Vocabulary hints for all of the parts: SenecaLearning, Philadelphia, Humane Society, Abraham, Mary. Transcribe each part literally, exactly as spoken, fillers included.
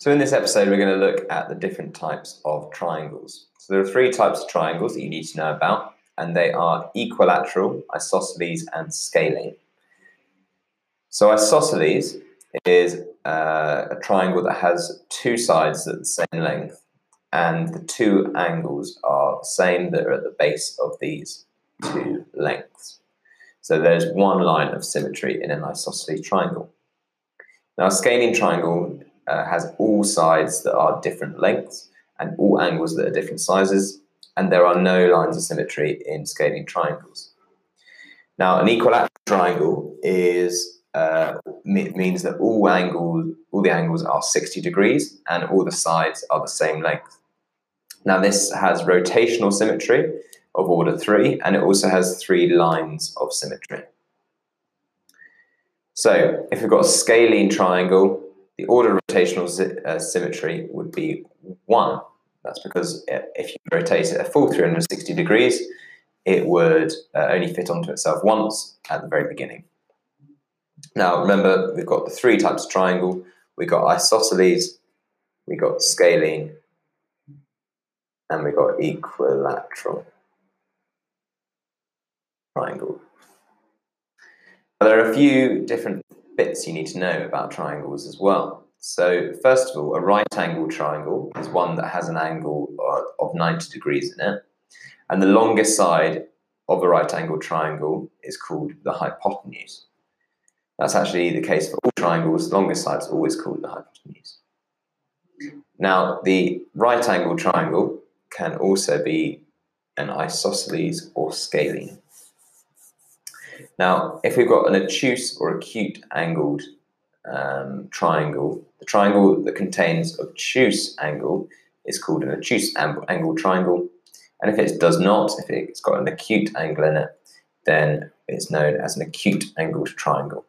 So in this episode, we're going to look at the different types of triangles. So there are three types of triangles that you need to know about, and they are equilateral, isosceles, and scaling. So isosceles is uh, a triangle that has two sides that are the same length, and the two angles are the same that are at the base of these two lengths. So there's one line of symmetry in an isosceles triangle. Now a scaling triangle uh, has all sides that are different lengths and all angles that are different sizes, and there are no lines of symmetry in scaling triangles. Now an equilateral triangle is Uh, means that all angles, all the angles are sixty degrees and all the sides are the same length. Now this has rotational symmetry of order three, and it also has three lines of symmetry. So if we've got a scalene triangle, the order of rotational uh, symmetry would be one. That's because if you rotate it a full three hundred sixty degrees, it would uh, only fit onto itself once at the very beginning. Now remember, we've got the three types of triangle. We've got isosceles, we've got scalene, and we've got equilateral triangle. Now, there are a few different bits you need to know about triangles as well. So first of all, a right angle triangle is one that has an angle of ninety degrees in it, and the longest side of a right angle triangle is called the hypotenuse. That's actually the case for all triangles. The longest side is always called the hypotenuse. Now, the right angle triangle can also be an isosceles or scalene. Now, if we've got an obtuse or acute angled um, triangle, the triangle that contains obtuse angle is called an obtuse angle triangle. And if it does not, if it's got an acute angle in it, then it's known as an acute angled triangle.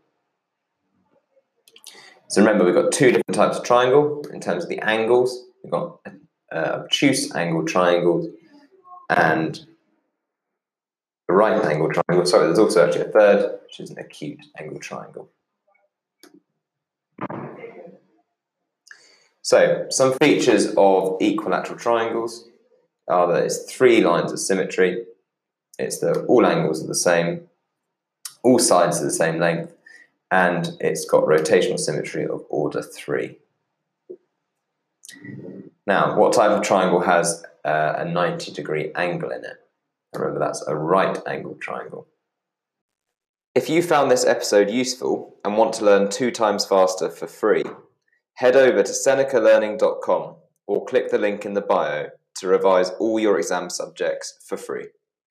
So remember, we've got two different types of triangle. In terms of the angles, we've got uh, obtuse angled triangles and a right angled triangle. Sorry, there's also actually a third, which is an acute angled triangle. So some features of equilateral triangles are that it's three lines of symmetry. It's that all angles are the same, all sides are the same length, and it's got rotational symmetry of order three. Now, what type of triangle has uh, a ninety degree angle in it? Remember, that's a right angle triangle. If you found this episode useful and want to learn two times faster for free, head over to Seneca Learning dot com or click the link in the bio to revise all your exam subjects for free.